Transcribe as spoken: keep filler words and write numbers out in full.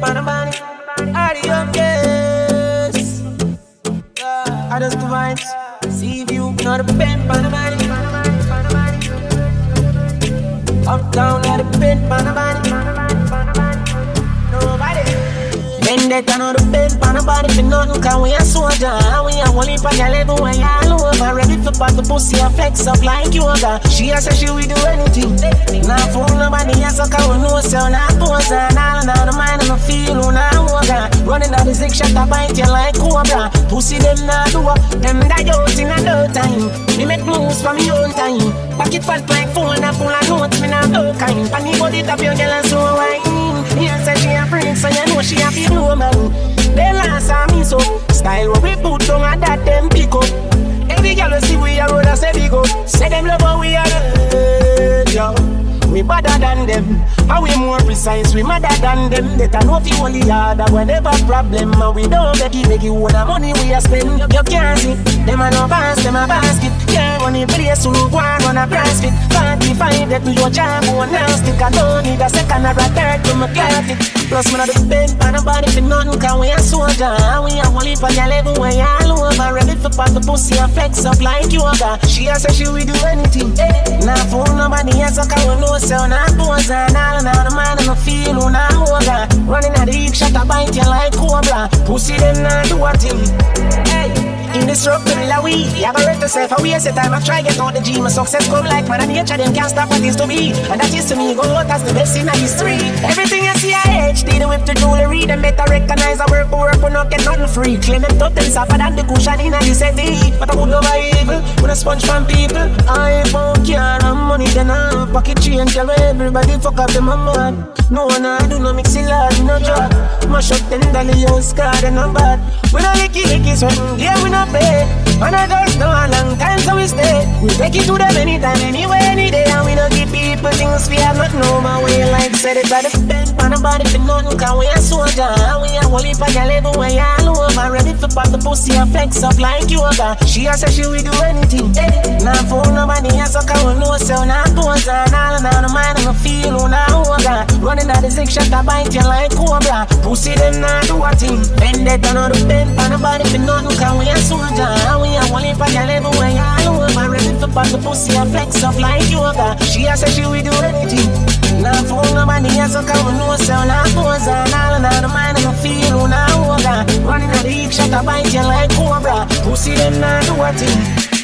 Panamani, adios. I just do vines. See you, not a pen, Panamani. Up down at a pen, Panamani. Nobody. Vendetta not a pen, Panamani. But nothing can we a soldier. We are only for Galebo and Yalo. I'm ready for part the pussy and flex up like you are. She has said she will do anything. Now for nobody else, I can't know. So now pose and all and all the mind and the feel on our water. Running out the six shot, I bite you like cobra. Pussy them now do up. Them that you out in a no time. Me make moves for me own time. Pocket fast like phone and full of notes. Me now no kind. Panny body tap your girl and so wine. Yes, I she a prince, so you know she a big woman. They last a me so. Style what we put on and that them pick up. Every girl see we a road as a big up. Say them love how we are the yeah. We better than them. How we more precise, we madder than them. They can know fi only harder whenever problem. And we don't make it, make it with the money we a spend. You can't see, them a no pass, them a basket. Can't run in place, you go and run a price fit. forty-five that to your job, go now stick. I don't need a second or a third to make it. Plus, we not depend on nobody for nothing, cause we a soldier. We a only for your level, we all over. Ready for pop the pussy and flex up like yoga. She a say she will do anything. Now for nobody else, cause we know so. Now pose and all and all the mind and the feel on our water. Running at the hip shot, I bite you like cobra. Pussy them now do a thing. Hey, in this rock, the real we. You have a right to self, I waste the time. I try get out the gym, my success come like man and nature. Them can't stop what is to be. And that is to me, go out as the best in history. Everything you see, I hate. They whip the jewelry, them better recognize I work or work or not get nothing free. Claim them top them suffer than the cushion in a city. But I would love my evil, with a sponge from people. I fuck care and money, then I have pocket change. Everybody fuck up them on mad. No one I do no mix it loud, no job. Mash up them dolly, you scar, they're not bad. We don't licky licky sweating, yeah we not pay. And I just know a long time so we stay. We take it to them anytime, anywhere, any day. And we don't give people things we have not known. My way like said it by the pen, pan about it. Nothing can we a soldier. We a only for your level, we all over. Ready for pop the pussy and flex up like yoga. She a say she will do anything. Now for nobody else, I can't know. So now pose and all and all the mind and the feel on our water. Running out the six shot, I bite you like cobra. Pussy them now do a thing. Bend it down on the bend, pan about it. Nothing can we a soldier. We a only for your level, we all over. Ready for pop the pussy and flex up like yoga. She a say she will do anything. Now for nobody else, I can't know. So now pose and all and all the mind and the feel on our water. Running out the hip shot, I bite you like cobra. Pussy them now do a thing.